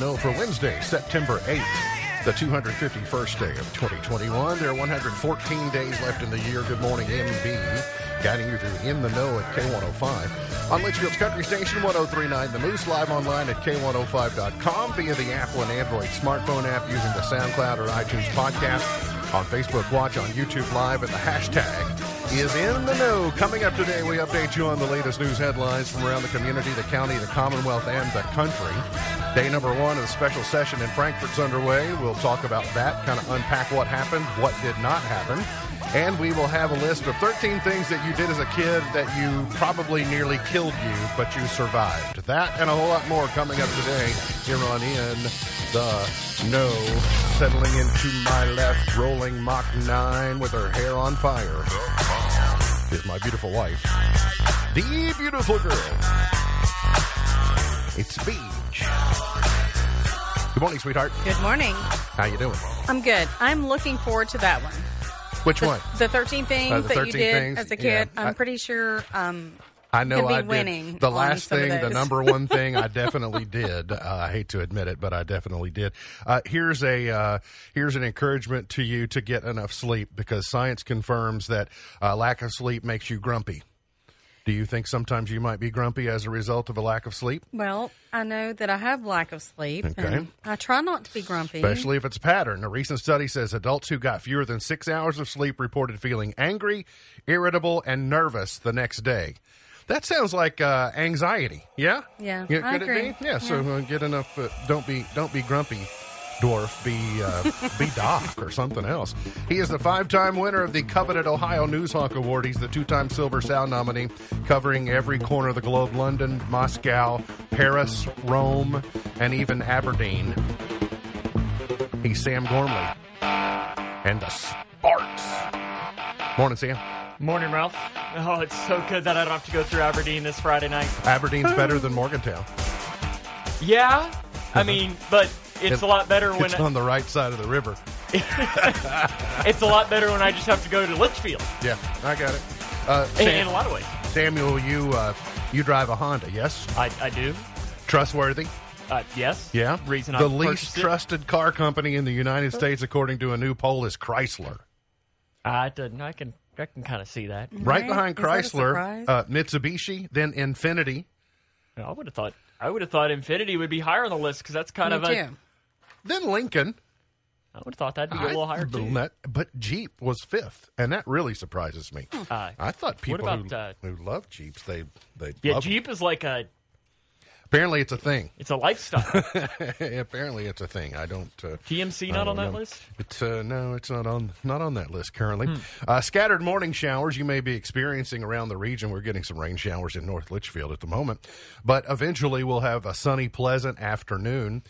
the know for Wednesday, September 8th, the 251st day of 2021. There are 114 days left in the year. Good morning, MB, guiding you through In the Know at K105. On Litchfield's Country Station, 103.9 The Moose, live online at K105.com via the Apple and Android smartphone app using the SoundCloud or iTunes podcast. On Facebook Watch, on YouTube Live, and the hashtag is In the Know. Coming up today, we update you on the latest news headlines from around the community, the county, the Commonwealth, and the country. Day number one of the special session in Frankfurt's underway. We'll talk about that, kind of unpack what happened, what did not happen. And we will have a list of 13 things that you did as a kid that you probably nearly killed you, but you survived. That and a whole lot more coming up today here on In the Know. Settling into my left, rolling Mach 9 with her hair on fire, is my beautiful wife, the beautiful girl. It's Beach. Good morning, sweetheart. Good morning. How you doing? I'm good. I'm looking forward to that one. Which one? The 13 things that you did as a kid. Yeah, I'm pretty sure I know I did. The last thing, the number one thing, I definitely did. I hate to admit it, but I definitely did. Here's an encouragement to you to get enough sleep, because science confirms that lack of sleep makes you grumpy. Do you think sometimes you might be grumpy as a result of a lack of sleep? Well, I know that I have lack of sleep, and I try not to be grumpy. Especially if it's a pattern. A recent study says adults who got fewer than 6 hours of sleep reported feeling angry, irritable, and nervous the next day. That sounds like anxiety, yeah? Yeah, I agree. It be? Yeah, so get enough, don't be grumpy. Dwarf, be Doc or something else. He is the five-time winner of the coveted Ohio Newshawk Award. He's the two-time Silver Sound nominee, covering every corner of the globe: London, Moscow, Paris, Rome, and even Aberdeen. He's Sam Gormley and the Sparks. Morning, Sam. Morning, Ralph. Oh, it's so good that I don't have to go through Aberdeen this Friday night. Aberdeen's better than Morgantown. Yeah, I mean, but... It's a lot better when... It's on the right side of the river. It's a lot better when I just have to go to Litchfield. Yeah, I got it. In a lot of ways. Samuel, you drive a Honda, yes? I do. Trustworthy? Yes. Yeah? Reason the least trusted car company in the United States, according to a new poll, is Chrysler. I can kind of see that. Right behind Chrysler, Mitsubishi, then Infiniti. I would have thought... Infiniti would be higher on the list, because that's kind of a... Then Lincoln. I would have thought that'd be a little higher, too. But Jeep was fifth, and that really surprises me. I thought people who love Jeeps, they love Jeep them. Is like a... Apparently it's a thing. It's a lifestyle. Apparently it's a thing. I don't... GMC not on that list? No, it's not on that list currently. Scattered morning showers you may be experiencing around the region. We're getting some rain showers in North Litchfield at the moment. But eventually we'll have a sunny, pleasant afternoon.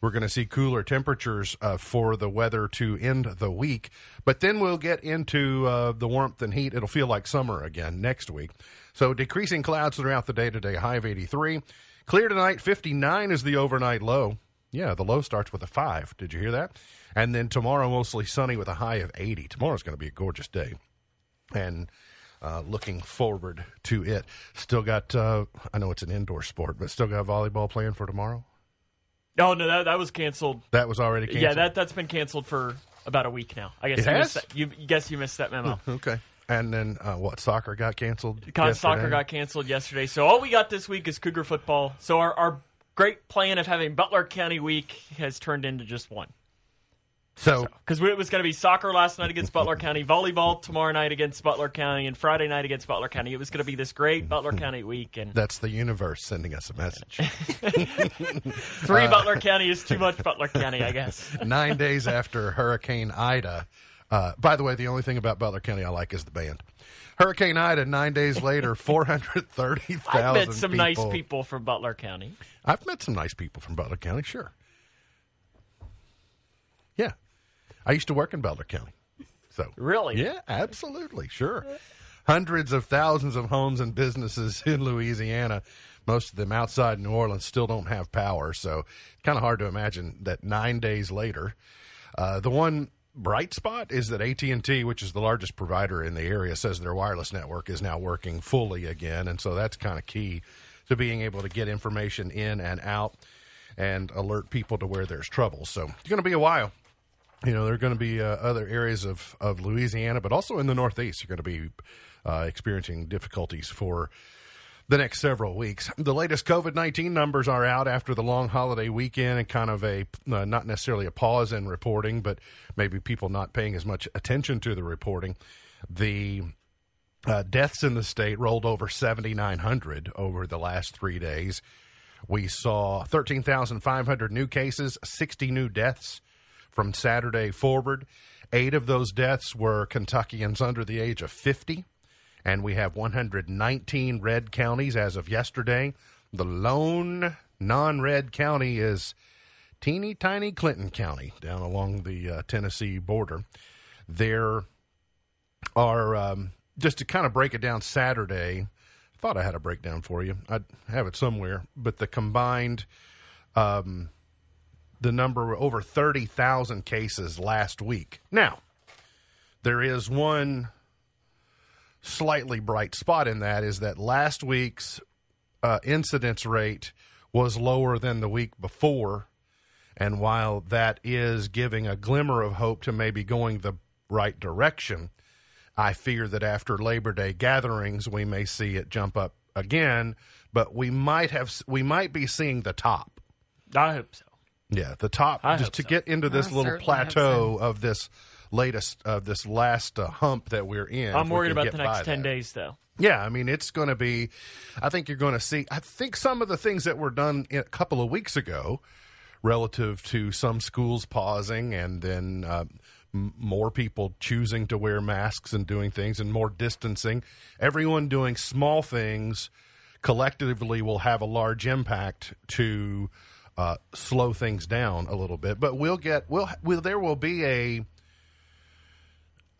We're going to see cooler temperatures for the weather to end the week. But then we'll get into the warmth and heat. It'll feel like summer again next week. So decreasing clouds throughout the day today, high of 83. Clear tonight, 59 is the overnight low. Yeah, the low starts with a 5. Did you hear that? And then tomorrow, mostly sunny with a high of 80. Tomorrow's going to be a gorgeous day. And looking forward to it. Still got, I know it's an indoor sport, but still got volleyball playing for tomorrow? Oh, no, that was canceled. That was already canceled? Yeah, that's been canceled for about a week now. I guess you missed that memo. Okay. And then, soccer got canceled yesterday? Soccer got canceled yesterday. So all we got this week is Cougar football. So our great plan of having Butler County week has turned into just one. Because it was going to be soccer last night against Butler County, volleyball tomorrow night against Butler County, and Friday night against Butler County. It was going to be this great Butler County week. And that's the universe sending us a message. 3 Butler County is too much Butler County, I guess. 9 days after Hurricane Ida. By the way, the only thing about Butler County I like is the band. Hurricane Ida, 9 days later, 430,000 people. I've met some nice people from Butler County. Sure. Yeah. I used to work in Butler County. Really? Yeah, absolutely. Sure. Hundreds of thousands of homes and businesses in Louisiana, most of them outside New Orleans, still don't have power. So it's kind of hard to imagine that 9 days later. The one... bright spot is that AT&T, which is the largest provider in the area, says their wireless network is now working fully again, and so that's kind of key to being able to get information in and out. and alert people to where there's trouble. So it's going to be a while. You know, there are going to be other areas of Louisiana, but also in the Northeast, you're going to be experiencing difficulties for the next several weeks. The latest COVID-19 numbers are out after the long holiday weekend and kind of a, not necessarily a pause in reporting, but maybe people not paying as much attention to the reporting. The deaths in the state rolled over 7,900 over the last 3 days. We saw 13,500 new cases, 60 new deaths from Saturday forward. 8 of those deaths were Kentuckians under the age of 50, and we have 119 red counties as of yesterday. The lone non-red county is teeny tiny Clinton County down along the Tennessee border. There are, just to kind of break it down, Saturday, I thought I had a breakdown for you. I have it somewhere, but the combined the number were over 30,000 cases last week. Now, there is one slightly bright spot in that is that last week's incidence rate was lower than the week before. And while that is giving a glimmer of hope to maybe going the right direction, I fear that after Labor Day gatherings, we may see it jump up again, but we might be seeing the top. I hope so. Yeah, the top, just to get into this little plateau of this latest, of this last hump that we're in. I'm worried about the next 10 days, though. Yeah, I mean, it's going to be, I think you're going to see, I think some of the things that were done a couple of weeks ago relative to some schools pausing and then more people choosing to wear masks and doing things and more distancing, everyone doing small things collectively will have a large impact to slow things down a little bit, but there will be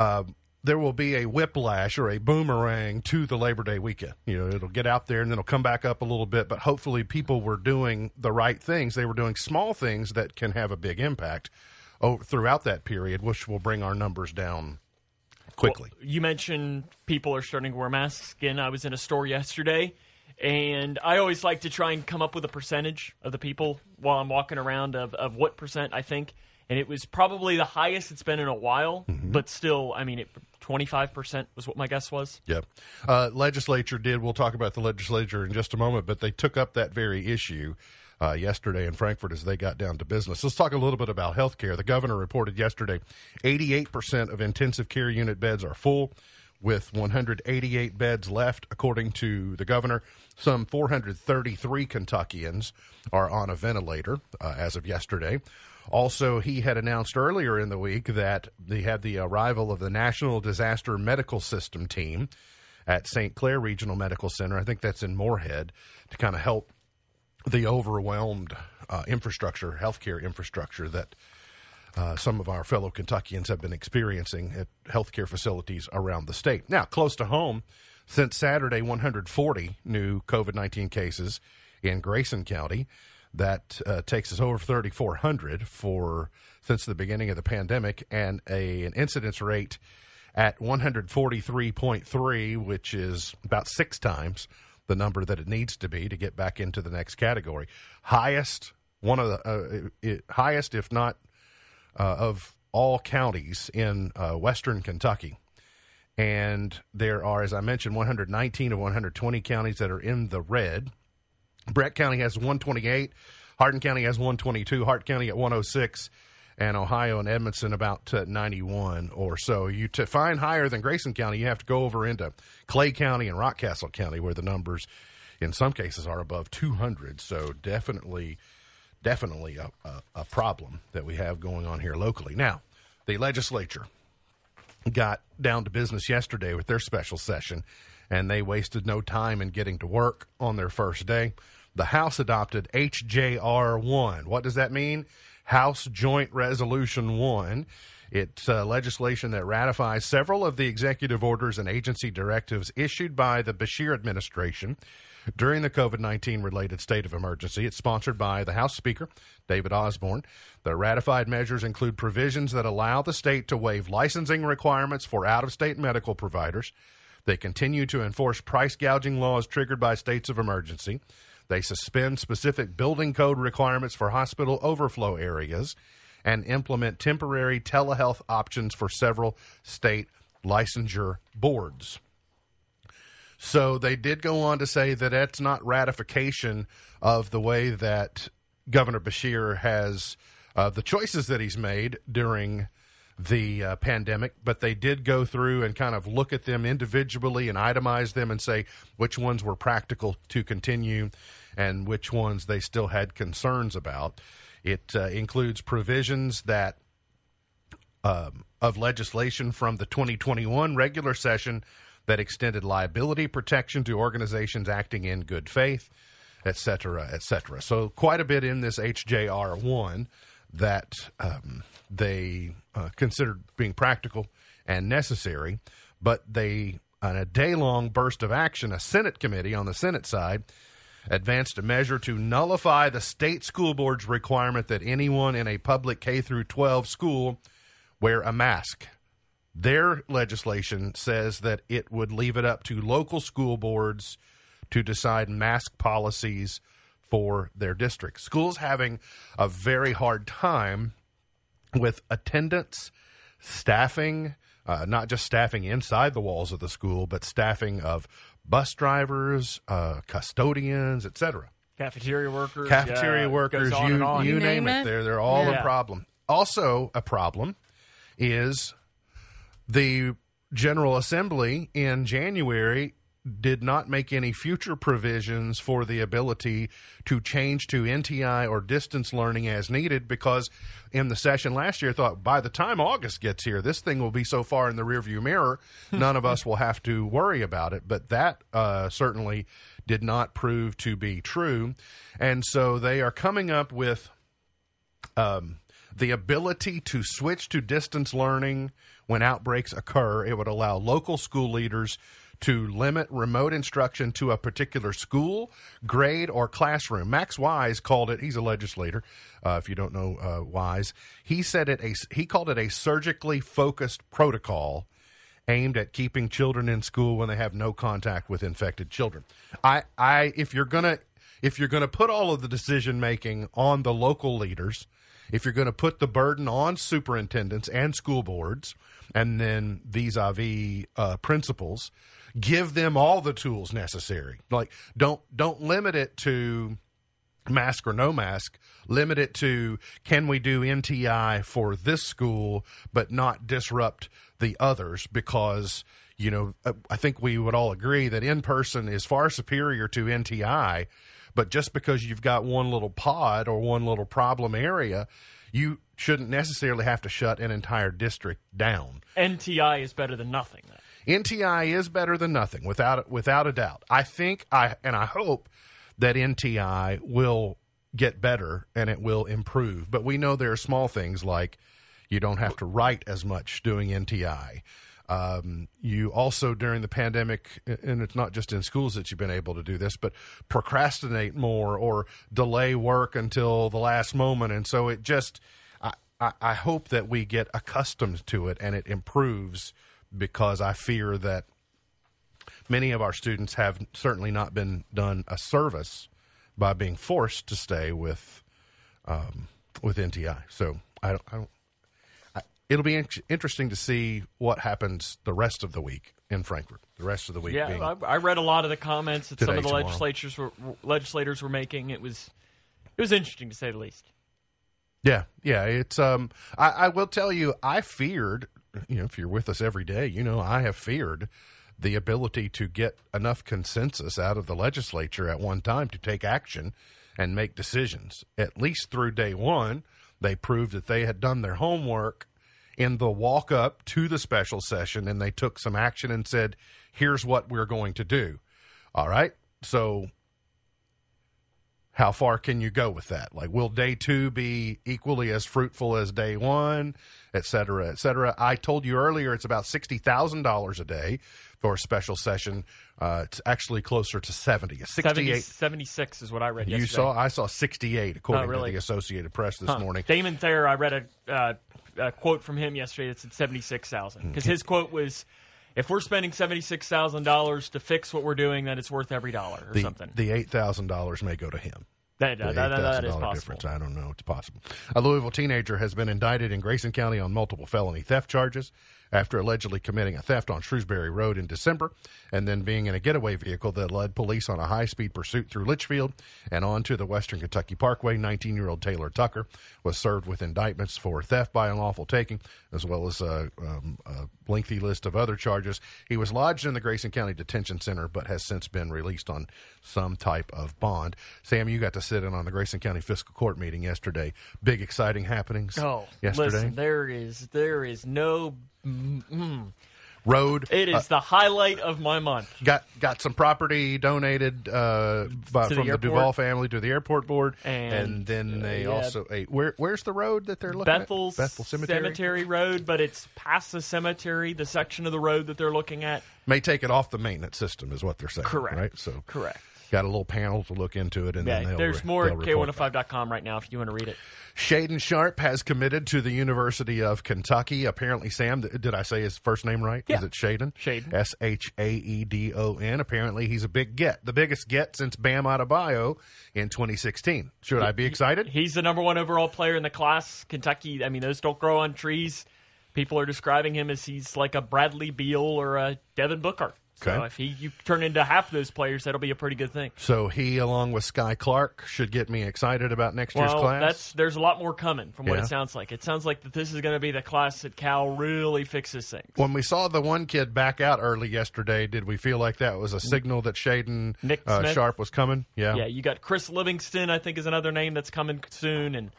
a whiplash or a boomerang to the Labor Day weekend. You know, it'll get out there and then it'll come back up a little bit, but hopefully people were doing the right things. They were doing small things that can have a big impact throughout that period, which will bring our numbers down quickly. Well, you mentioned people are starting to wear masks again. I was in a store yesterday, and I always like to try and come up with a percentage of the people while I'm walking around of what percent I think. And it was probably the highest it's been in a while, but still, I mean, 25% was what my guess was. Yep. We'll talk about the legislature in just a moment, but they took up that very issue yesterday in Frankfurt as they got down to business. Let's talk a little bit about health care. The governor reported yesterday 88% of intensive care unit beds are full, with 188 beds left, according to the governor. Some 433 Kentuckians are on a ventilator as of yesterday. Also, he had announced earlier in the week that they had the arrival of the National Disaster Medical System team at St. Clair Regional Medical Center. I think that's in Moorhead, to kind of help the overwhelmed infrastructure, healthcare infrastructure that some of our fellow Kentuckians have been experiencing at healthcare facilities around the state. Now, close to home, since Saturday, 140 new COVID-19 cases in Grayson County. That takes us over 3,400 since the beginning of the pandemic, and an incidence rate at 143.3, which is about 6 times the number that it needs to be to get back into the next category. Highest, one of the highest, if not of all counties in western Kentucky. And there are, as I mentioned, 119 of 120 counties that are in the red. Brett County has 128, Hardin County has 122, Hart County at 106, and Ohio and Edmondson about 91 or so. You to find higher than Grayson County, you have to go over into Clay County and Rockcastle County, where the numbers in some cases are above 200, so definitely a problem that we have going on here locally. Now, the legislature got down to business yesterday with their special session, and they wasted no time in getting to work on their first day. The House adopted HJR 1. What does that mean? House Joint Resolution 1. It's legislation that ratifies several of the executive orders and agency directives issued by the Beshear administration during the COVID-19 related state of emergency. It's sponsored by the House Speaker, David Osborne. The ratified measures include provisions that allow the state to waive licensing requirements for out-of-state medical providers. They continue to enforce price gouging laws triggered by states of emergency. They suspend specific building code requirements for hospital overflow areas and implement temporary telehealth options for several state licensure boards. So they did go on to say that that's not ratification of the way that Governor Beshear has the choices that he's made during the pandemic, but they did go through and kind of look at them individually and itemize them and say which ones were practical to continue and which ones they still had concerns about. It includes provisions that of legislation from the 2021 regular session that extended liability protection to organizations acting in good faith, et cetera, et cetera. So quite a bit in this HJR 1 that they considered being practical and necessary, but they, on a day-long burst of action, a Senate committee on the Senate side advanced a measure to nullify the state school board's requirement that anyone in a public K-12 school wear a mask. Their legislation says that it would leave it up to local school boards to decide mask policies for their district. Schools having a very hard time with attendance, staffing, not just staffing inside the walls of the school, but staffing of bus drivers, custodians, et cetera. Cafeteria workers. You name it. They're all a problem. Also a problem is the General Assembly in January did not make any future provisions for the ability to change to NTI or distance learning as needed, because in the session last year, I thought by the time August gets here, this thing will be so far in the rearview mirror, none of us will have to worry about it. But that certainly did not prove to be true. And so they are coming up with the ability to switch to distance learning when outbreaks occur. It would allow local school leaders to limit remote instruction to a particular school, grade, or classroom. Max Wise called it, he's a legislator, if you don't know Wise, he called it a surgically focused protocol aimed at keeping children in school when they have no contact with infected children. If you're gonna put all of the decision making on the local leaders, if you're going to put the burden on superintendents and school boards, and then vis-a-vis principals, give them all the tools necessary. Like, don't limit it to mask or no mask. Limit it to, can we do NTI for this school but not disrupt the others? Because, you know, I think we would all agree that in-person is far superior to NTI. But just because you've got one little pod or one little problem area, you shouldn't necessarily have to shut an entire district down. NTI is better than nothing, though. NTI is better than nothing, without a doubt. I think, I hope that NTI will get better and it will improve. But we know there are small things like you don't have to write as much doing NTI. You also, during the pandemic, and it's not just in schools that you've been able to do this, but procrastinate more or delay work until the last moment. And so it just, I hope that we get accustomed to it and it improves, because I fear that many of our students have certainly not been done a service by being forced to stay with NTI. So I don't. It'll be interesting to see what happens the rest of the week in Frankfurt. The rest of the week. Yeah, being I read a lot of the comments that some of the legislators were making. It was interesting, to say the least. Yeah. It's I will tell you, I feared. You know, if you're with us every day, you know I have feared the ability to get enough consensus out of the legislature at one time to take action and make decisions. At least through day one, they proved that they had done their homework in the walk-up to the special session, and they took some action and said, here's what we're going to do. All right, so how far can you go with that? Like, will day two be equally as fruitful as day one, et cetera, et cetera? I told you earlier it's about $60,000 a day for a special session. It's actually closer to 70. 76 is what I read yesterday. I saw 68, according to the Associated Press this morning. Damon Thayer, I read a quote from him yesterday that said 76,000, because his quote was, if we're spending $76,000 to fix what we're doing, then it's worth every dollar or something. The $8,000 may go to him. That is possible. Difference. I don't know. It's possible. A Louisville teenager has been indicted in Grayson County on multiple felony theft charges after allegedly committing a theft on Shrewsbury Road in December and then being in a getaway vehicle that led police on a high-speed pursuit through Litchfield and onto the Western Kentucky Parkway. 19-year-old Taylor Tucker was served with indictments for theft by unlawful taking, as well as a lengthy list of other charges. He was lodged in the Grayson County Detention Center but has since been released on some type of bond. Sam, you got to sit in on the Grayson County Fiscal Court meeting yesterday. Big, exciting happenings yesterday. Listen, there is no... road. It is the highlight of my month. Got some property donated from the Duval family to the airport board, and then they also where's the road that they're looking at? Bethel Cemetery Road, but it's past the cemetery, the section of the road that they're looking at. May take it off the maintenance system is what they're saying. Correct. Right? So correct. Got a little panel to look into it, and then there's more at K105.com right now if you want to read it. Shaden Sharp has committed to the University of Kentucky. Apparently, Sam, did I say his first name right? Yeah. Is it Shaden? Shaden. S-H-A-E-D-O-N. Apparently, he's a big get. The biggest get since Bam Adebayo in 2016. Should I be excited? He's the number one overall player in the class. Kentucky, I mean, those don't grow on trees. People are describing him as he's like a Bradley Beal or a Devin Booker. Okay. So if you turn into half of those players, that'll be a pretty good thing. So he, along with Sky Clark, should get me excited about next year's class? There's a lot more coming from what it sounds like. It sounds like that this is going to be the class that Cal really fixes things. When we saw the one kid back out early yesterday, did we feel like that was a signal that Shaden Sharp was coming? Yeah. Yeah, you got Chris Livingston, I think, is another name that's coming soon. And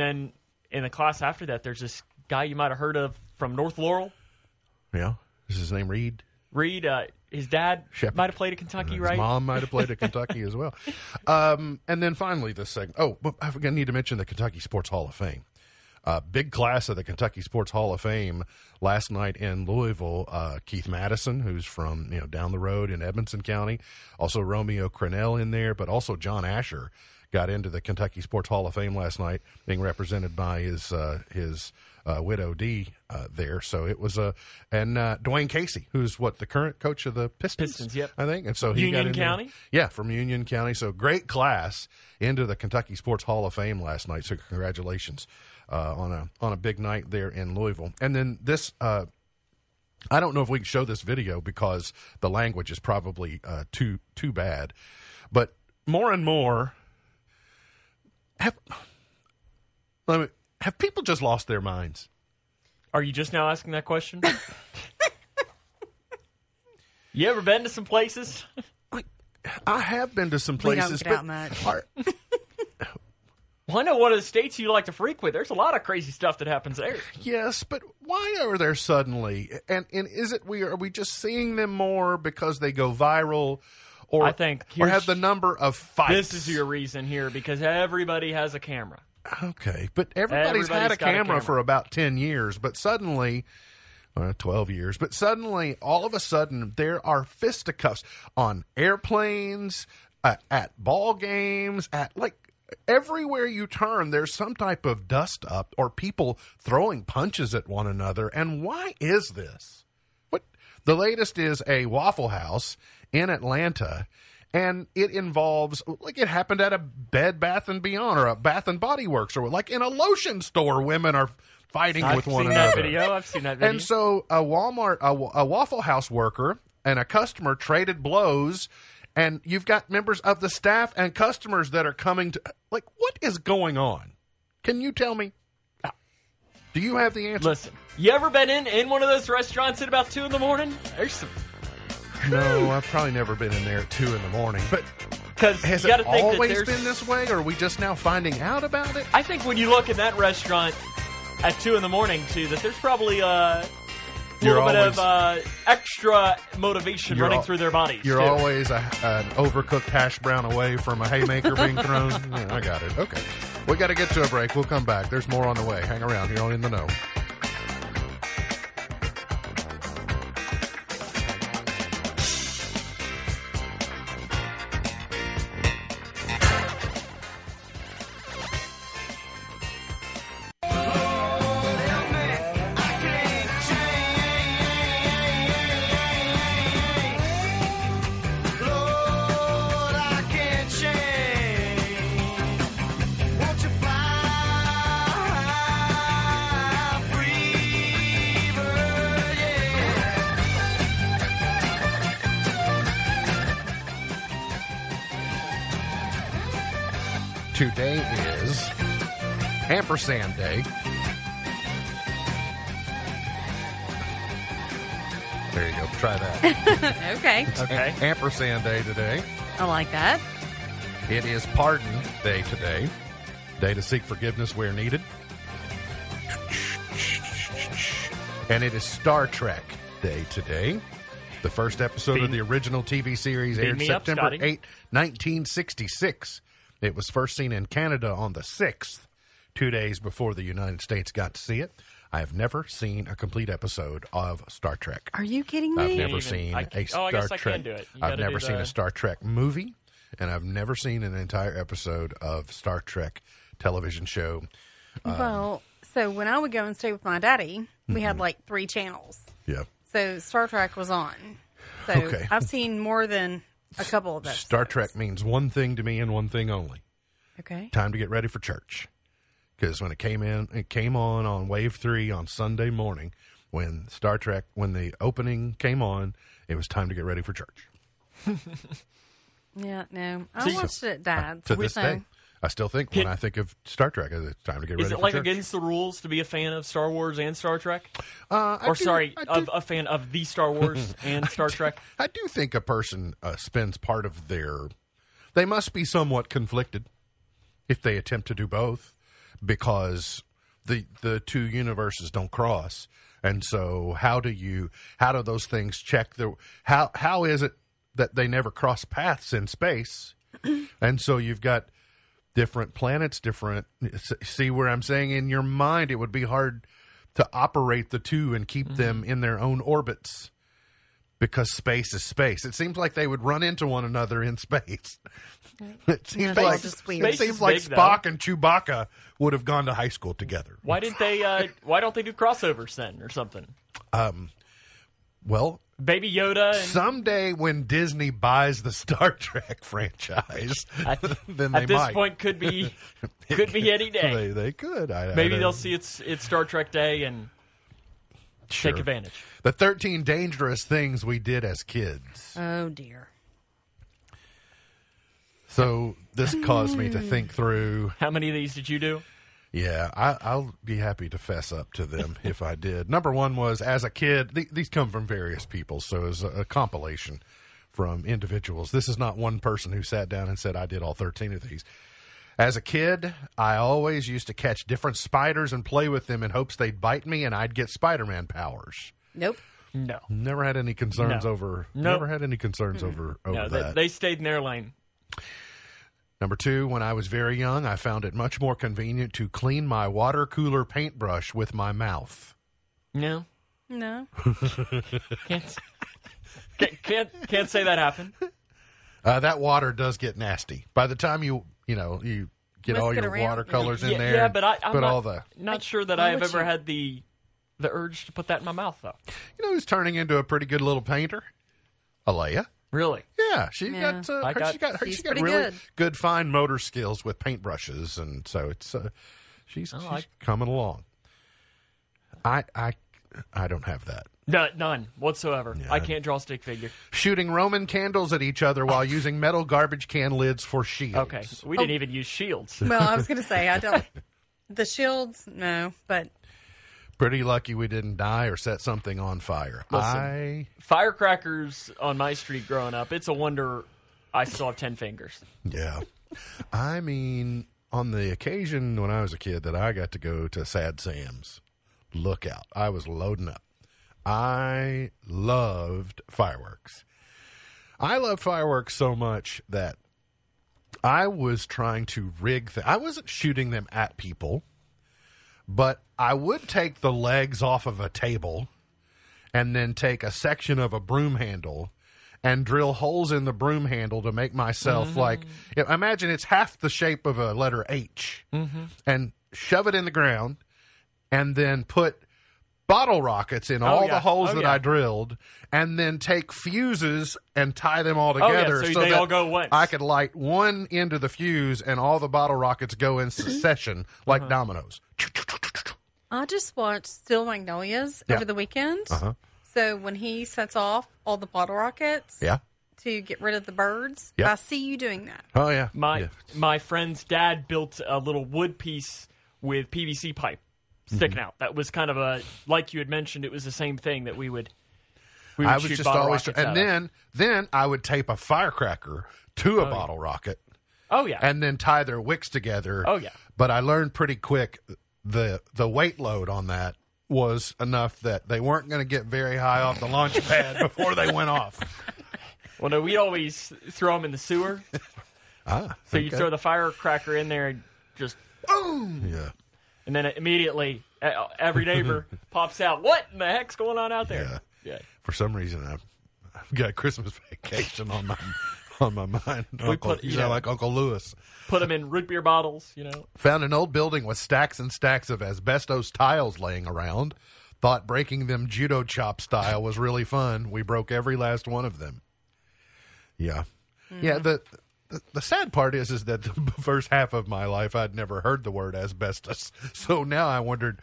then in the class after that, there's this guy you might have heard of from North Laurel. Yeah. Is his name Reed? Reed, his dad might have played at Kentucky, right? His mom might have played at Kentucky as well. And then finally this segment. Oh, I need to mention the Kentucky Sports Hall of Fame. Big class of the Kentucky Sports Hall of Fame last night in Louisville. Keith Madison, who's from down the road in Edmonson County. Also Romeo Crennel in there, but also John Asher got into the Kentucky Sports Hall of Fame last night, being represented by his widow D there. So it was and Dwayne Casey, who's the current coach of the Pistons, yep. I think. And so he Union got County? From Union County. So great class into the Kentucky Sports Hall of Fame last night. So congratulations on a big night there in Louisville. And then this I don't know if we can show this video because the language is probably too bad. But more and more have people just lost their minds? Are you just now asking that question? You ever been to some places? I have been to some places. We don't get out much. Well, I know one of the states you like to frequent. There's a lot of crazy stuff that happens there. Yes, but why are there suddenly? And is it are we just seeing them more because they go viral? Or I think or have the number of fights. This is your reason here because everybody has a camera. Okay, but everybody's had a camera for about 10 years, but suddenly, 12 years, but suddenly, all of a sudden, there are fisticuffs on airplanes, at ball games, everywhere you turn, there's some type of dust up or people throwing punches at one another. And why is this? The latest is a Waffle House in Atlanta. And it involves, it happened at a Bed Bath & Beyond or a Bath & Body Works or in a lotion store, women are fighting with one another. I've seen that video. And so a Walmart, a Waffle House worker and a customer traded blows, and you've got members of the staff and customers that are coming to, what is going on? Can you tell me? Do you have the answer? Listen, you ever been in one of those restaurants at about 2 in the morning? There's some... No, I've probably never been in there at 2 in the morning. But has it always been this way, or are we just now finding out about it? I think when you look in that restaurant at 2 in the morning, too, that there's probably a little bit of extra motivation running through their bodies. You're always an overcooked hash brown away from a haymaker being thrown. I got it. Okay. We got to get to a break. We'll come back. There's more on the way. Hang around here on In the Know. Today is Ampersand Day. There you go. Try that. Okay. It's okay. Ampersand Day today. I like that. It is Pardon Day today. Day to seek forgiveness where needed. And it is Star Trek Day today. The first episode of the original TV series aired September 8, 1966. It was first seen in Canada on the 6th, 2 days before the United States got to see it. I have never seen a complete episode of Star Trek. Are you kidding me? I've never seen a Star Trek. I've never seen a Star Trek movie, and I've never seen an entire episode of Star Trek television show. Well, so when I would go and stay with my daddy, we had like 3 channels. Yeah. So Star Trek was on. So okay. I've seen more than a couple of episodes. Star Trek means one thing to me and one thing only. Okay. Time to get ready for church. Because when it came on Wave 3 on Sunday morning, when Star Trek, when the opening came on, it was time to get ready for church. Yeah, no. I watched it, Dad. To this day. I still think, when I think of Star Trek, it's time to get ready for church. Is it like against the rules to be a fan of Star Wars and Star Trek? A fan of the Star Wars and Star Trek? I do think a person spends part of their... They must be somewhat conflicted if they attempt to do both, because the two universes don't cross. And so how do those things check? How is it that they never cross paths in space? And so you've got... different planets, different... See where I'm saying? In your mind, it would be hard to operate the two and keep them in their own orbits, because space is space. It seems like they would run into one another in space. It seems like Spock and Chewbacca would have gone to high school together. Why didn't they? Why don't they do crossovers then or something? Well... Baby Yoda. Someday when Disney buys the Star Trek franchise, then they might. At this point, could be any day. They could. Maybe they'll see it's Star Trek Day and take advantage. The 13 dangerous things we did as kids. Oh, dear. So this caused me to think through. How many of these did you do? Yeah, I'll be happy to fess up to them if I did. Number one was, as a kid, these come from various people, so it's a compilation from individuals. This is not one person who sat down and said, I did all 13 of these. As a kid, I always used to catch different spiders and play with them in hopes they'd bite me and I'd get Spider-Man powers. Nope. No. Never had any concerns over that. They stayed in their lane. Number two, when I was very young, I found it much more convenient to clean my water cooler paintbrush with my mouth. No. Can't say that happened. That water does get nasty. By the time you get all your watercolors in there. Yeah, but I'm not sure that I've ever had the urge to put that in my mouth though. You know who's turning into a pretty good little painter? Alea. Really? Yeah, she got really good fine motor skills with paintbrushes, and so it's she's coming along. I don't have that. No, none whatsoever. Yeah, I can't draw a stick figure. Shooting Roman candles at each other while using metal garbage can lids for shields. Okay, we didn't even use shields. Well, I was going to say I don't. The shields, no, but. Pretty lucky we didn't die or set something on fire. Listen, firecrackers on my street growing up, it's a wonder I still have 10 fingers. Yeah. I mean, on the occasion when I was a kid that I got to go to Sad Sam's, look out. I was loading up. I loved fireworks. I love fireworks so much that I was trying to rig things. I wasn't shooting them at people. But I would take the legs off of a table and then take a section of a broom handle and drill holes in the broom handle to make myself imagine it's half the shape of a letter H, and shove it in the ground and then put bottle rockets in the holes that I drilled, and then take fuses and tie them all together so they all go once. I could light one end of the fuse and all the bottle rockets go in succession like dominoes. I just watched Steel Magnolias over the weekend. So when he sets off all the bottle rockets to get rid of the birds. Yep. I see you doing that. Oh, yeah. My friend's dad built a little wood piece with PVC pipe sticking out. That was kind of a, like you had mentioned, it was the same thing that we would shoot bottle rockets at. And then I would tape a firecracker to a bottle rocket. Oh, yeah. And then tie their wicks together. Oh, yeah. But I learned pretty quick the weight load on that was enough that they weren't going to get very high off the launch pad before they went off. Well, no, we always throw them in the sewer. So you throw the firecracker in there and just boom. Yeah. And then immediately every neighbor pops out. What in the heck's going on out there? Yeah. For some reason, I've got Christmas Vacation on my mind. Like Uncle Lewis. Put them in root beer bottles, you know. Found an old building with stacks and stacks of asbestos tiles laying around. Thought breaking them judo chop style was really fun. We broke every last one of them. Yeah. Mm-hmm. Yeah, the sad part is that the first half of my life, I'd never heard the word asbestos. So now I wondered,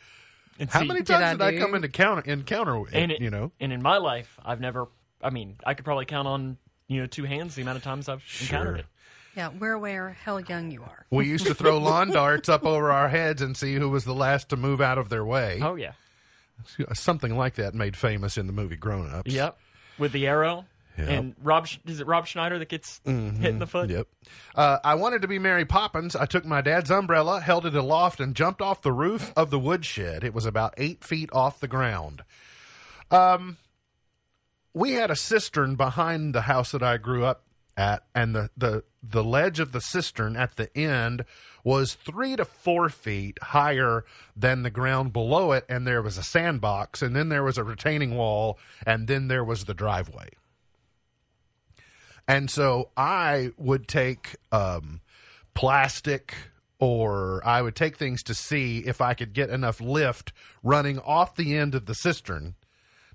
how many times did I come into encounter with it, you know? And in my life, I've never, I mean, I could probably count on, you know, two hands the amount of times I've encountered it. Yeah, we're aware how young you are. We used to throw lawn darts up over our heads and see who was the last to move out of their way. Oh, yeah. Something like that made famous in the movie Grown Ups. Yep, with the arrow. Yep. And is it Rob Schneider that gets hit in the foot? Yep. I wanted to be Mary Poppins. I took my dad's umbrella, held it aloft, and jumped off the roof of the woodshed. It was about 8 feet off the ground. We had a cistern behind the house that I grew up at, and the ledge of the cistern at the end was 3 to 4 feet higher than the ground below it, and there was a sandbox, and then there was a retaining wall, and then there was the driveway. And so I would take plastic, or I would take things to see if I could get enough lift running off the end of the cistern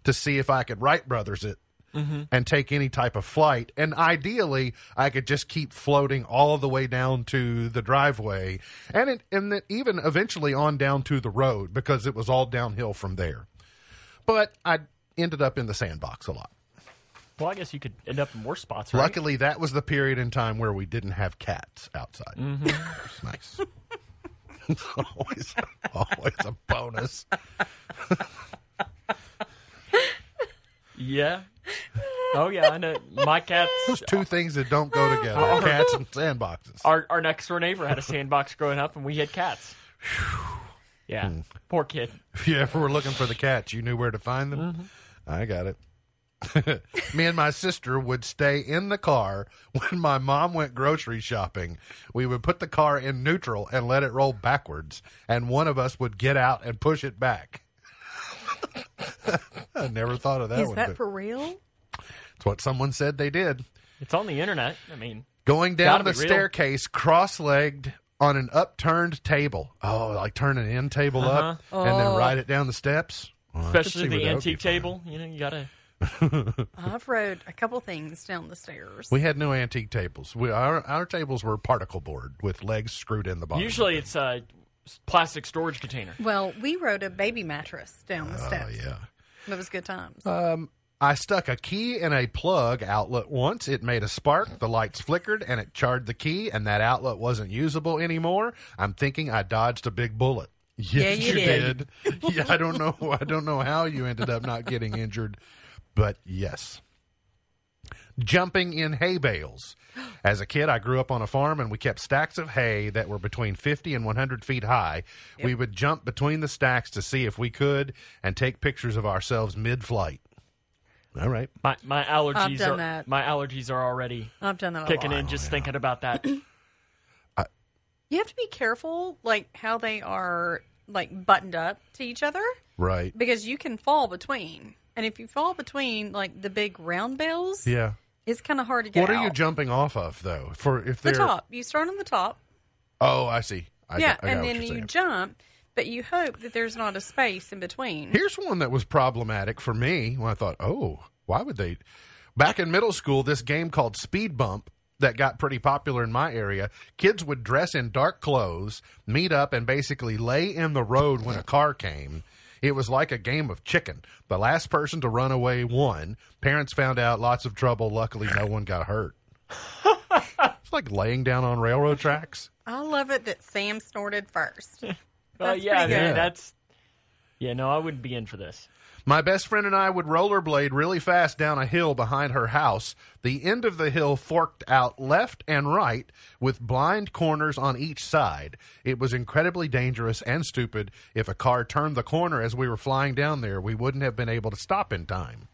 to see if I could Wright Brothers it and take any type of flight. And ideally, I could just keep floating all the way down to the driveway and then even eventually on down to the road, because it was all downhill from there. But I ended up in the sandbox a lot. Well, I guess you could end up in more spots, right? Luckily, that was the period in time where we didn't have cats outside. Mm-hmm. It was nice. It's always a bonus. Yeah. Oh, yeah, I know. My cats. Those two things that don't go together, cats and sandboxes. Our next-door neighbor had a sandbox growing up, and we had cats. Yeah. Poor kid. If you ever were looking for the cats, you knew where to find them? Mm-hmm. I got it. Me and my sister would stay in the car when my mom went grocery shopping. We would put the car in neutral and let it roll backwards, and one of us would get out and push it back. I never thought of that. Is that for real? It's what someone said they did. It's on the internet. I mean, going down the staircase cross-legged on an upturned table. Oh, like turn an end table up and then ride it down the steps. Well, especially the antique table. You know, you got to... I've rode a couple things down the stairs. We had no antique tables. Our tables were particle board with legs screwed in the bottom. Usually it's a plastic storage container. Well, we rode a baby mattress down the steps. Oh, yeah. That was good times. I stuck a key in a plug outlet once. It made a spark. The lights flickered, and it charred the key, and that outlet wasn't usable anymore. I'm thinking I dodged a big bullet. Yes, yeah, you did. Yeah, I don't know how you ended up not getting injured. But yes, jumping in hay bales. As a kid, I grew up on a farm, and we kept stacks of hay that were between 50 and 100 feet high. Yep. We would jump between the stacks to see if we could and take pictures of ourselves mid-flight. All right. My allergies are already kicking in just thinking about that. You have to be careful, like, how they are, like, buttoned up to each other. Right. Because you can fall between. And if you fall between, like, the big round bales, it's kind of hard to get out. What are you jumping off of, though? The top. You start on the top. Oh, I see. And then you jump, but you hope that there's not a space in between. Here's one that was problematic for me when I thought, why would they? Back in middle school, this game called Speed Bump that got pretty popular in my area, kids would dress in dark clothes, meet up, and basically lay in the road when a car came. It was like a game of chicken. The last person to run away won. Parents found out, lots of trouble. Luckily, no one got hurt. It's like laying down on railroad tracks. I love it that Sam snorted first. No, I wouldn't be in for this. My best friend and I would rollerblade really fast down a hill behind her house. The end of the hill forked out left and right with blind corners on each side. It was incredibly dangerous and stupid. If a car turned the corner as we were flying down there, we wouldn't have been able to stop in time.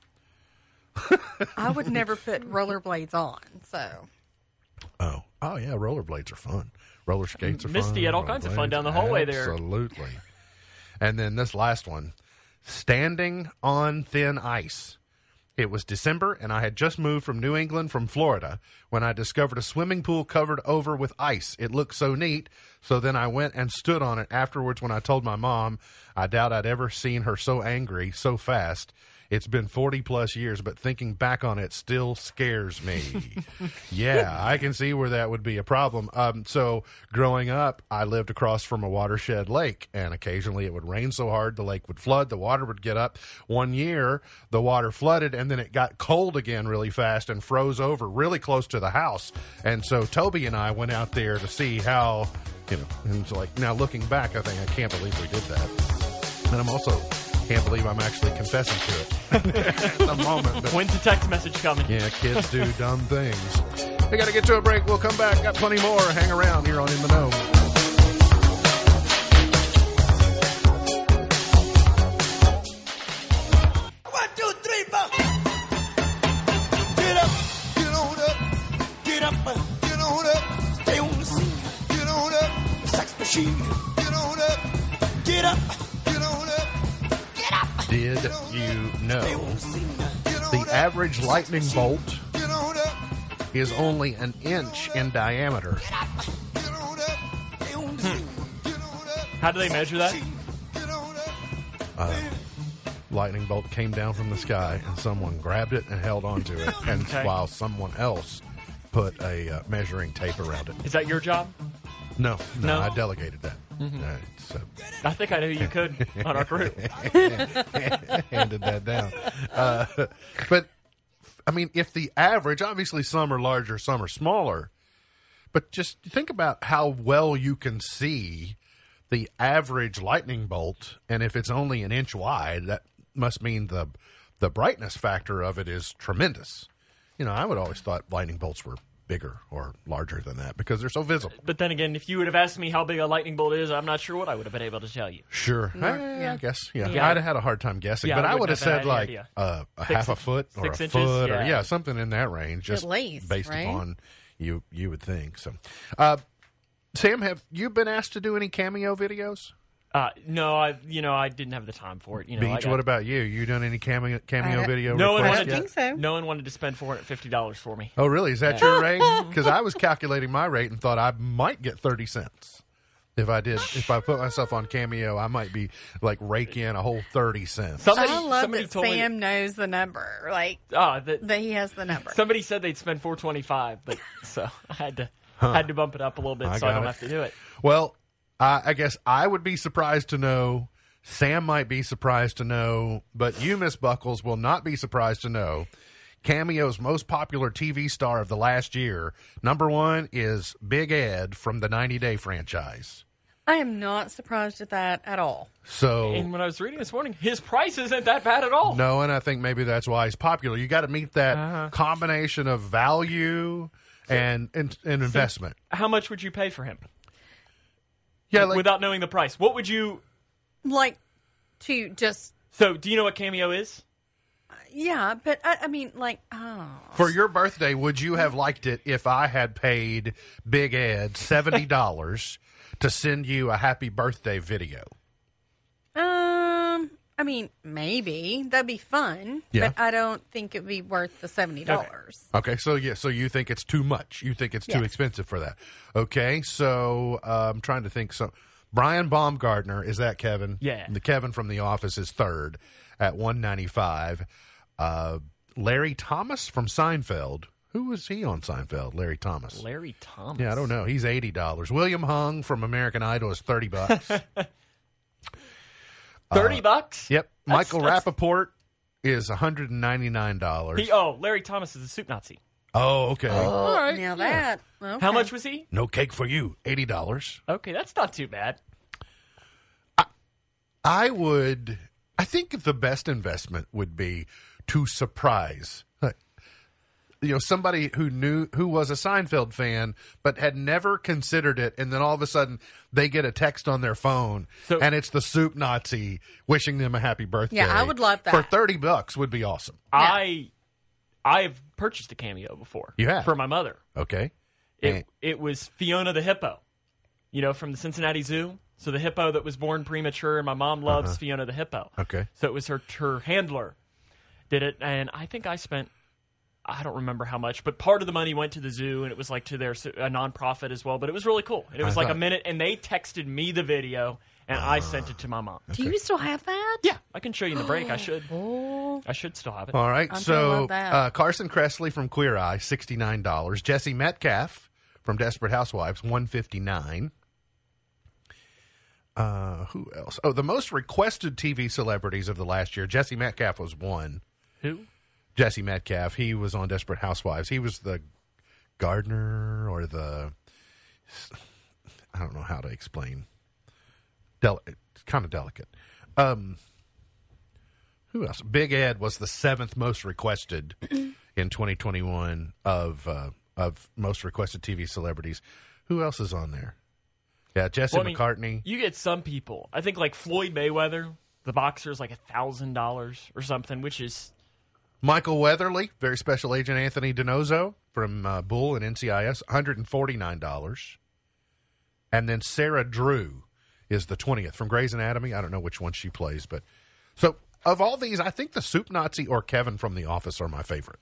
I would never put rollerblades on, so. Oh, yeah, rollerblades are fun. Roller skates are fun. Misty had all kinds of fun down the hallway there. Absolutely. And then this last one. Standing on thin ice. It was December, and I had just moved from New England from Florida when I discovered a swimming pool covered over with ice. It looked so neat, so then I went and stood on it. Afterwards, when I told my mom, I doubt I'd ever seen her so angry so fast. It's been 40-plus years, but thinking back on it still scares me. Yeah, I can see where that would be a problem. So growing up, I lived across from a watershed lake, and occasionally it would rain so hard the lake would flood, the water would get up. One year, the water flooded, and then it got cold again really fast and froze over really close to the house. And so Toby and I went out there to see how, and it's like, now looking back, I think, I can't believe we did that. And I'm also... can't believe I'm actually confessing to it at the moment. When's the text message coming? Yeah, kids do dumb things. We got to get to a break. We'll come back. Got plenty more. Hang around here on In the Know. Did you know the average lightning bolt is only an inch in diameter? How do they measure that? Lightning bolt came down from the sky and someone grabbed it and held onto it, and while someone else put a measuring tape around it. Is that your job? No, I delegated that. Mm-hmm. So. I think I knew you could on our crew. Handed that down. But, I mean, if the average, obviously some are larger, some are smaller, but just think about how well you can see the average lightning bolt, and if it's only an inch wide, that must mean the brightness factor of it is tremendous. I would always thought lightning bolts were bigger or larger than that because they're so visible. But then again, if you would have asked me how big a lightning bolt is, I'm not sure what I would have been able to tell you. Sure. I guess. Yeah. I'd have had a hard time guessing, but I would have said like a half a foot or a foot or something in that range, just based upon you would think. So, Sam, have you been asked to do any Cameo videos? No, I didn't have the time for it. Beach, what about you? You done any cameo video? No one wanted. I think so. No one wanted to spend $450 for me. Oh, really? Is that your rate? Because I was calculating my rate and thought I might get 30 cents if I did. If I put myself on Cameo, I might be rake in a whole 30 cents. Somebody that Sam knows the number. That he has the number. Somebody said they'd spend $425, but so I had to bump it up a little bit so I don't have to do it. Well. I guess I would be surprised to know, Sam might be surprised to know, but you, Miss Buckles, will not be surprised to know Cameo's most popular TV star of the last year. Number one is Big Ed from the 90-Day franchise. I am not surprised at that at all. So, and when I was reading this morning, his price isn't that bad at all. No, and I think maybe that's why he's popular. You got to meet that combination of value and investment. How much would you pay for him? Yeah, without knowing the price. What would you like to just... So, do you know what Cameo is? Yeah, but I mean, For your birthday, would you have liked it if I had paid Big Ed $70 to send you a happy birthday video? I mean, maybe. That'd be fun. Yeah. But I don't think it'd be worth the $70. Okay. So you think it's too much. You think it's too expensive for that. Okay, so I'm trying to think. So Brian Baumgartner, is that Kevin? Yeah. The Kevin from The Office is third at $195. Larry Thomas from Seinfeld. Who was he on Seinfeld? Larry Thomas. Yeah, I don't know. He's $80. William Hung from American Idol is $30. $30? Yep. Michael Rappaport is $199. Larry Thomas is a soup Nazi. Oh, okay. Oh, all right. Now that. Yeah. Okay. How much was he? No cake for you. $80. Okay, that's not too bad. I think the best investment would be to surprise, somebody who was a Seinfeld fan but had never considered it, and then all of a sudden they get a text on their phone, and it's the soup Nazi wishing them a happy birthday. Yeah, I would love that. For $30 would be awesome. Yeah. I've purchased a Cameo before. Yeah. For my mother. Okay. It was Fiona the hippo, from the Cincinnati Zoo. So the hippo that was born premature, and my mom loves Fiona the hippo. Okay. So it was her handler did it, and I think I spent, I don't remember how much, but part of the money went to the zoo, and it was like to their a nonprofit as well, but it was really cool. And it was like a minute, and they texted me the video, and I sent it to my mom. Okay. Do you still have that? Yeah. I can show you in the break. I should. I should still have it. All right. Carson Cressley from Queer Eye, $69. Jesse Metcalf from Desperate Housewives, $159. Who else? Oh, the most requested TV celebrities of the last year. Jesse Metcalf was one. Who? Jesse Metcalf. He was on Desperate Housewives. He was the gardener or the... I don't know how to explain. It's kind of delicate. Who else? Big Ed was the seventh most requested in 2021 of most requested TV celebrities. Who else is on there? Yeah, Jesse McCartney. You get some people. I think like Floyd Mayweather, the boxer, is like $1,000 or something, which is... Michael Weatherly, very special agent Anthony D'Onofrio from Bull and NCIS, $149. And then Sarah Drew is the 20th from Grey's Anatomy. I don't know which one she plays, but... So, of all these, I think the Soup Nazi or Kevin from The Office are my favorite.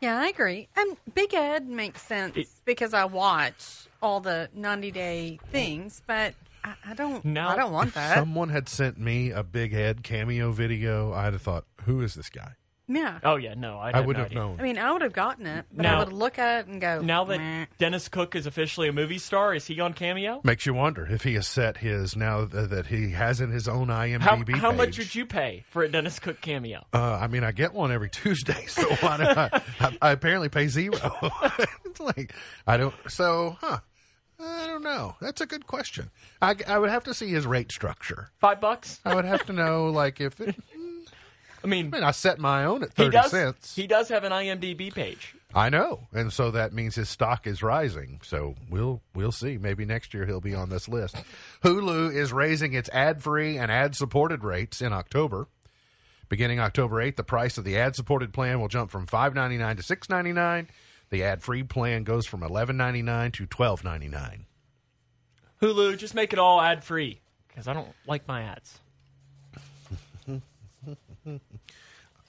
Yeah, I agree. Big Ed makes sense because I watch all the 90-day things, but I don't want that. If someone had sent me a Big Ed Cameo video, I'd have thought, who is this guy? Yeah. Oh, yeah, no. I would have known. I mean, I would have gotten it, but I would look at it and go, now that Dennis Cook is officially a movie star, is he on Cameo? Makes you wonder if he has set his, now that he has in his own IMDb page. How much would you pay for a Dennis Cook Cameo? I mean, I get one every Tuesday, so why not? I apparently pay zero. It's like, I don't, so, huh. I don't know. That's a good question. I would have to see his rate structure. $5? I would have to know, like, if it... I set my own at 30 cents. He does have an IMDb page. I know. And so that means his stock is rising. So we'll see. Maybe next year he'll be on this list. Hulu is raising its ad-free and ad-supported rates in October. Beginning October 8th, the price of the ad-supported plan will jump from $5.99 to $6.99. The ad-free plan goes from $11.99 to $12.99. Hulu, just make it all ad-free because I don't like my ads.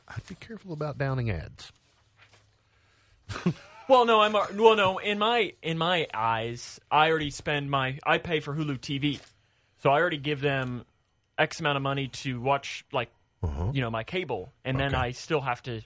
I'd be careful about downing ads. In my eyes, I already spend I pay for Hulu TV, so I already give them X amount of money to watch, like my cable, and then I still have to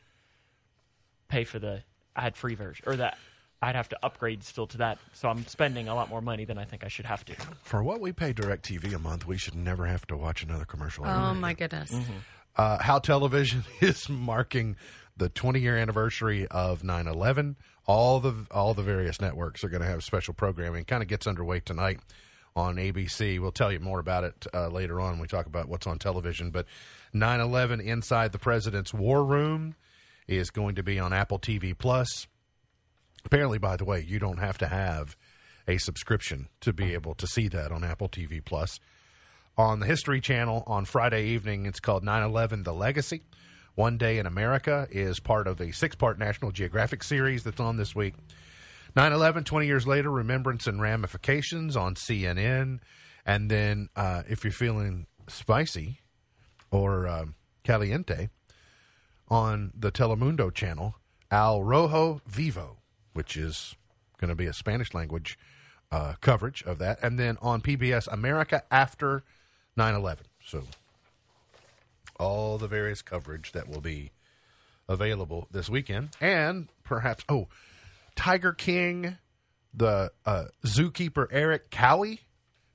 pay for the ad-free version, or that I'd have to upgrade still to that. So I'm spending a lot more money than I think I should have to. For what we pay DirecTV a month, we should never have to watch another commercial. Oh my goodness. Mm-hmm. How television is marking the 20-year anniversary of 9/11. All the various networks are going to have special programming. Kind of gets underway tonight on ABC. We'll tell you more about it later on when we talk about what's on television. But 9/11 Inside the President's War Room is going to be on Apple TV+. Apparently, by the way, you don't have to have a subscription to be able to see that on Apple TV+. On the History Channel on Friday evening, it's called 9/11 The Legacy. One Day in America is part of the six-part National Geographic series that's on this week. 9/11, 20 years later, Remembrance and Ramifications on CNN. And then if you're feeling spicy or caliente, on the Telemundo Channel, Al Rojo Vivo, which is going to be a Spanish-language coverage of that. And then on PBS, America After 9/11. So all the various coverage that will be available this weekend. And perhaps, Tiger King, the zookeeper Eric Cowie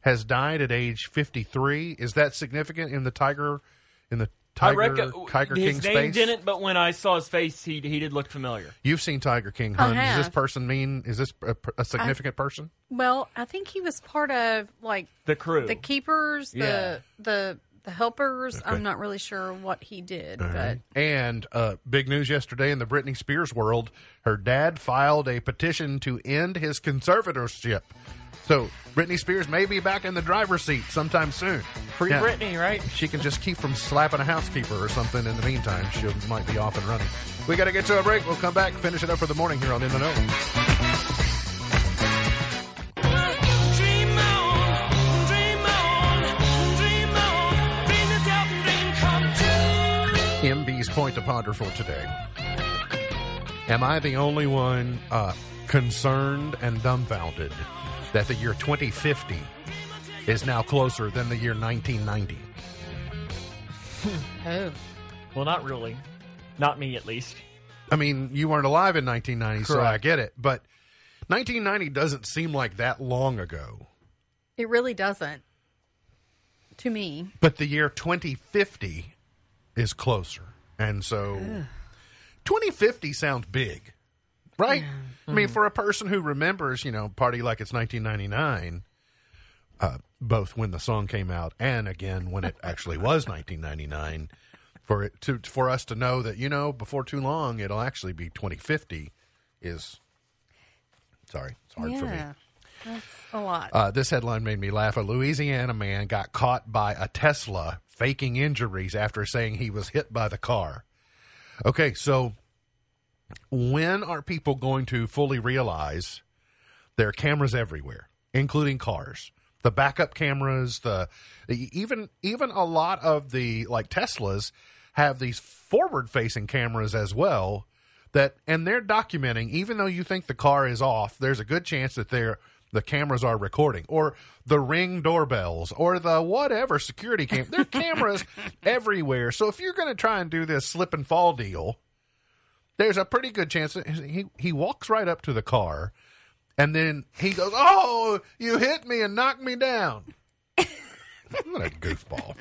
has died at age 53. Is that significant in the Tiger King space? His name didn't, but when I saw his face, he did look familiar. You've seen Tiger King, hun. Does this person mean, is this a significant person? Well, I think he was part of, like... the crew. The keepers, the helpers. Okay. I'm not really sure what he did. Right. But. And big news yesterday in the Britney Spears world, her dad filed a petition to end his conservatorship. So Britney Spears may be back in the driver's seat sometime soon. Free Britney, right? She can just keep from slapping a housekeeper or something. In the meantime, she might be off and running. We got to get to a break. We'll come back, finish it up for the morning here on In the Know. MB's Point to Ponder for today. Am I the only one concerned and dumbfounded that the year 2050 is now closer than the year 1990? Oh. Well, not really. Not me, at least. I mean, you weren't alive in 1990, correct. So I get it. But 1990 doesn't seem like that long ago. It really doesn't. To me. But the year 2050... is closer. And so 2050 sounds big, right? Yeah. I mean, for a person who remembers, Party Like It's 1999, both when the song came out and again when it actually was 1999, for us to know that, before too long, it'll actually be 2050 is, sorry, it's hard for me. That's a lot. This headline made me laugh. A Louisiana man got caught by a Tesla faking injuries after saying he was hit by the car. Okay, so when are people going to fully realize there are cameras everywhere, including cars? The backup cameras, even a lot of the, like, Teslas have these forward-facing cameras as well, and they're documenting, even though you think the car is off, there's a good chance that the cameras are recording, or the Ring doorbells, or the whatever security camera. There are cameras everywhere. So if you're going to try and do this slip and fall deal, there's a pretty good chance that he walks right up to the car, and then he goes, "Oh, you hit me and knocked me down." What a goofball.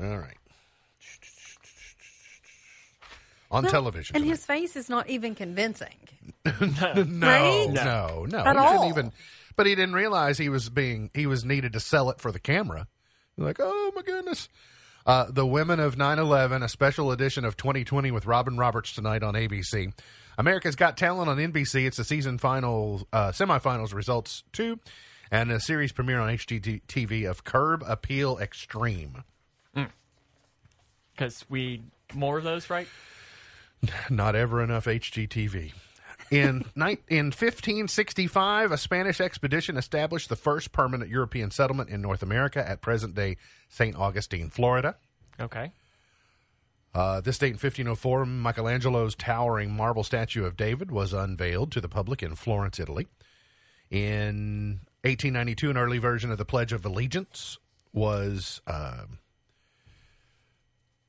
All right. On television. And his face is not even convincing. No. At all. But he didn't realize he was needed to sell it for the camera. Like, oh, my goodness. The Women of 9/11, a special edition of 2020 with Robin Roberts tonight on ABC. America's Got Talent on NBC. It's the season final, semifinals results, too. And a series premiere on HGTV of Curb Appeal Extreme. Because more of those, right? Not ever enough HGTV. In 1565, a Spanish expedition established the first permanent European settlement in North America at present-day St. Augustine, Florida. Okay. This date in 1504, Michelangelo's towering marble statue of David was unveiled to the public in Florence, Italy. In 1892, an early version of the Pledge of Allegiance was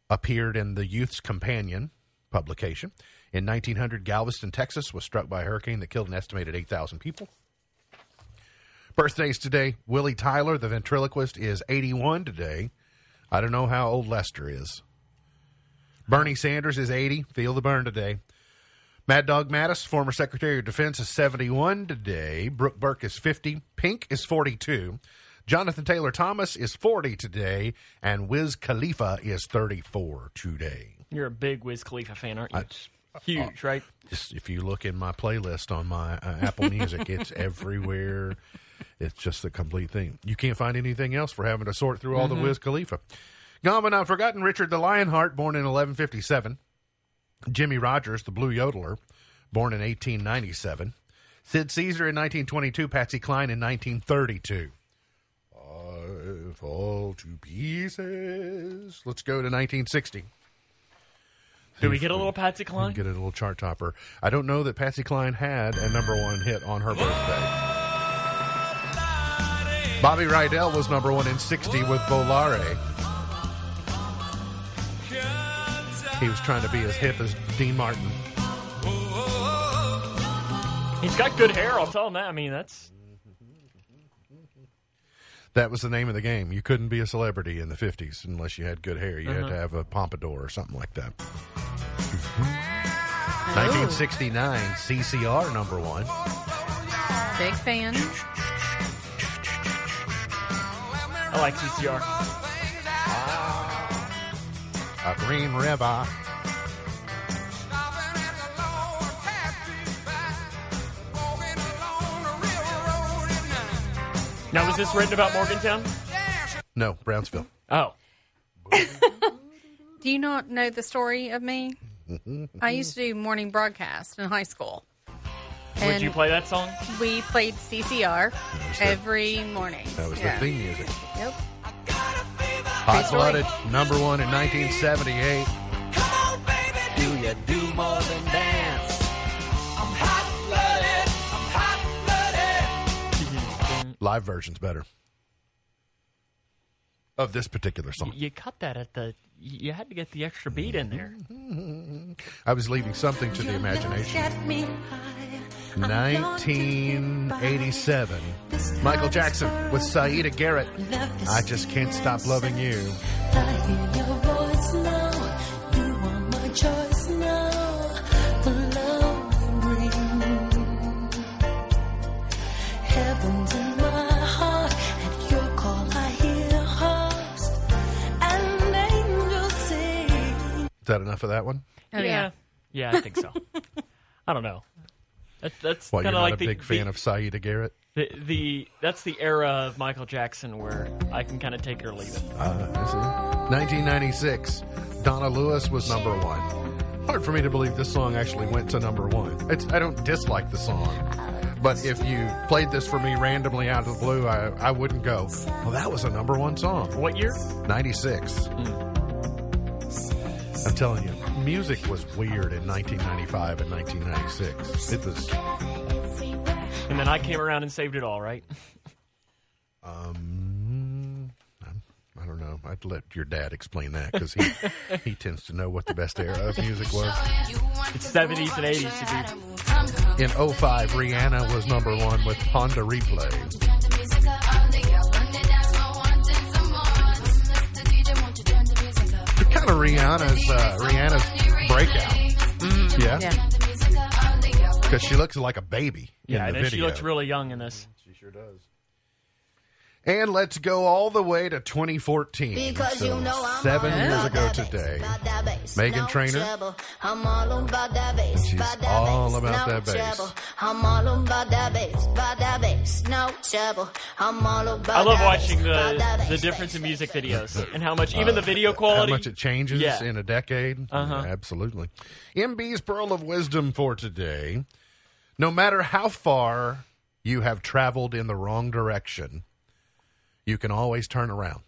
appeared in the Youth's Companion publication. In 1900, Galveston, Texas was struck by a hurricane that killed an estimated 8,000 people. Birthdays today. Willie Tyler, the ventriloquist, is 81 today. I don't know how old Lester is. Bernie Sanders is 80. Feel the burn today. Mad Dog Mattis, former Secretary of Defense, is 71 today. Brooke Burke is 50. Pink is 42. Jonathan Taylor Thomas is 40 today. And Wiz Khalifa is 34 today. You're a big Wiz Khalifa fan, aren't you? Huge, right? If you look in my playlist on my Apple Music, it's everywhere. It's just the complete thing. You can't find anything else for having to sort through all the Wiz Khalifa. Gone but not forgotten, Richard the Lionheart, born in 1157. Jimmy Rogers, the Blue Yodeler, born in 1897. Sid Caesar in 1922. Patsy Cline in 1932. I fall to pieces. Let's go to 1960. Do we get a little Patsy Cline? Get a little chart topper. I don't know that Patsy Cline had a number one hit on her birthday. Bobby Rydell was number one in 60 with Volare. He was trying to be as hip as Dean Martin. He's got good hair, I'll tell him that. I mean, that's... that was the name of the game. You couldn't be a celebrity in the 50s unless you had good hair. You had to have a pompadour or something like that. 1969, CCR number one. Big fan. I like CCR. A green river. Now, was this written about Morgantown? No, Brownsville. Oh. Do you not know the story of me? I used to do morning broadcast in high school. Would you play that song? We played CCR every morning. That was the theme music. Yep. Hot Blooded, number one in 1978. Come on, baby, do you do more than dance? I'm hot blooded, I'm hot blooded. Live version's better. Of this particular song. You cut that at the... You had to get the extra beat in there. I was leaving something to the imagination. 1987. Michael Jackson with Saida Garrett. I Just Can't Stop Loving You. I hear your voice now. You are my choice now. The love ring. Heaven's in my heart. At your call I hear harps and angels sing. Is that enough of that one? Oh, yeah. Yeah, I think so. I don't know. That's well, you're not like a big fan of Saida Garrett? That's the era of Michael Jackson where I can kind of take or leave it. 1996, Donna Lewis was number one. Hard for me to believe this song actually went to number one. I don't dislike the song, but if you played this for me randomly out of the blue, I wouldn't go, well, that was a number one song. What year? 96. I'm telling you, music was weird in 1995 and 1996. It was. And then I came around and saved it all, right? I don't know. I'd let your dad explain that because he, he tends to know what the best era of music was. It's 70s and 80s, to be. In 05, Rihanna was number one with Honda Replay. Kind of Rihanna's breakout. Mm-hmm. Yeah. Because she looks like a baby in the video. She looks really young in this. She sure does. And let's go all the way to 2014. Because so 7 years ago today, Meghan Trainor. I'm all about that bass. She's all about that bass. I'm all about that bass. I love watching the difference in music videos and how much even the video quality, how much it changes in a decade. Yeah, absolutely. MB's Pearl of Wisdom for today. No matter how far you have traveled in the wrong direction, you can always turn around.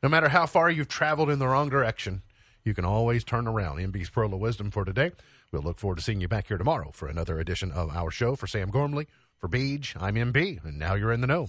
No matter how far you've traveled in the wrong direction, you can always turn around. MB's Pearl of Wisdom for today. We'll look forward to seeing you back here tomorrow for another edition of our show. For Sam Gormley, for Beej, I'm MB, and now you're in the know.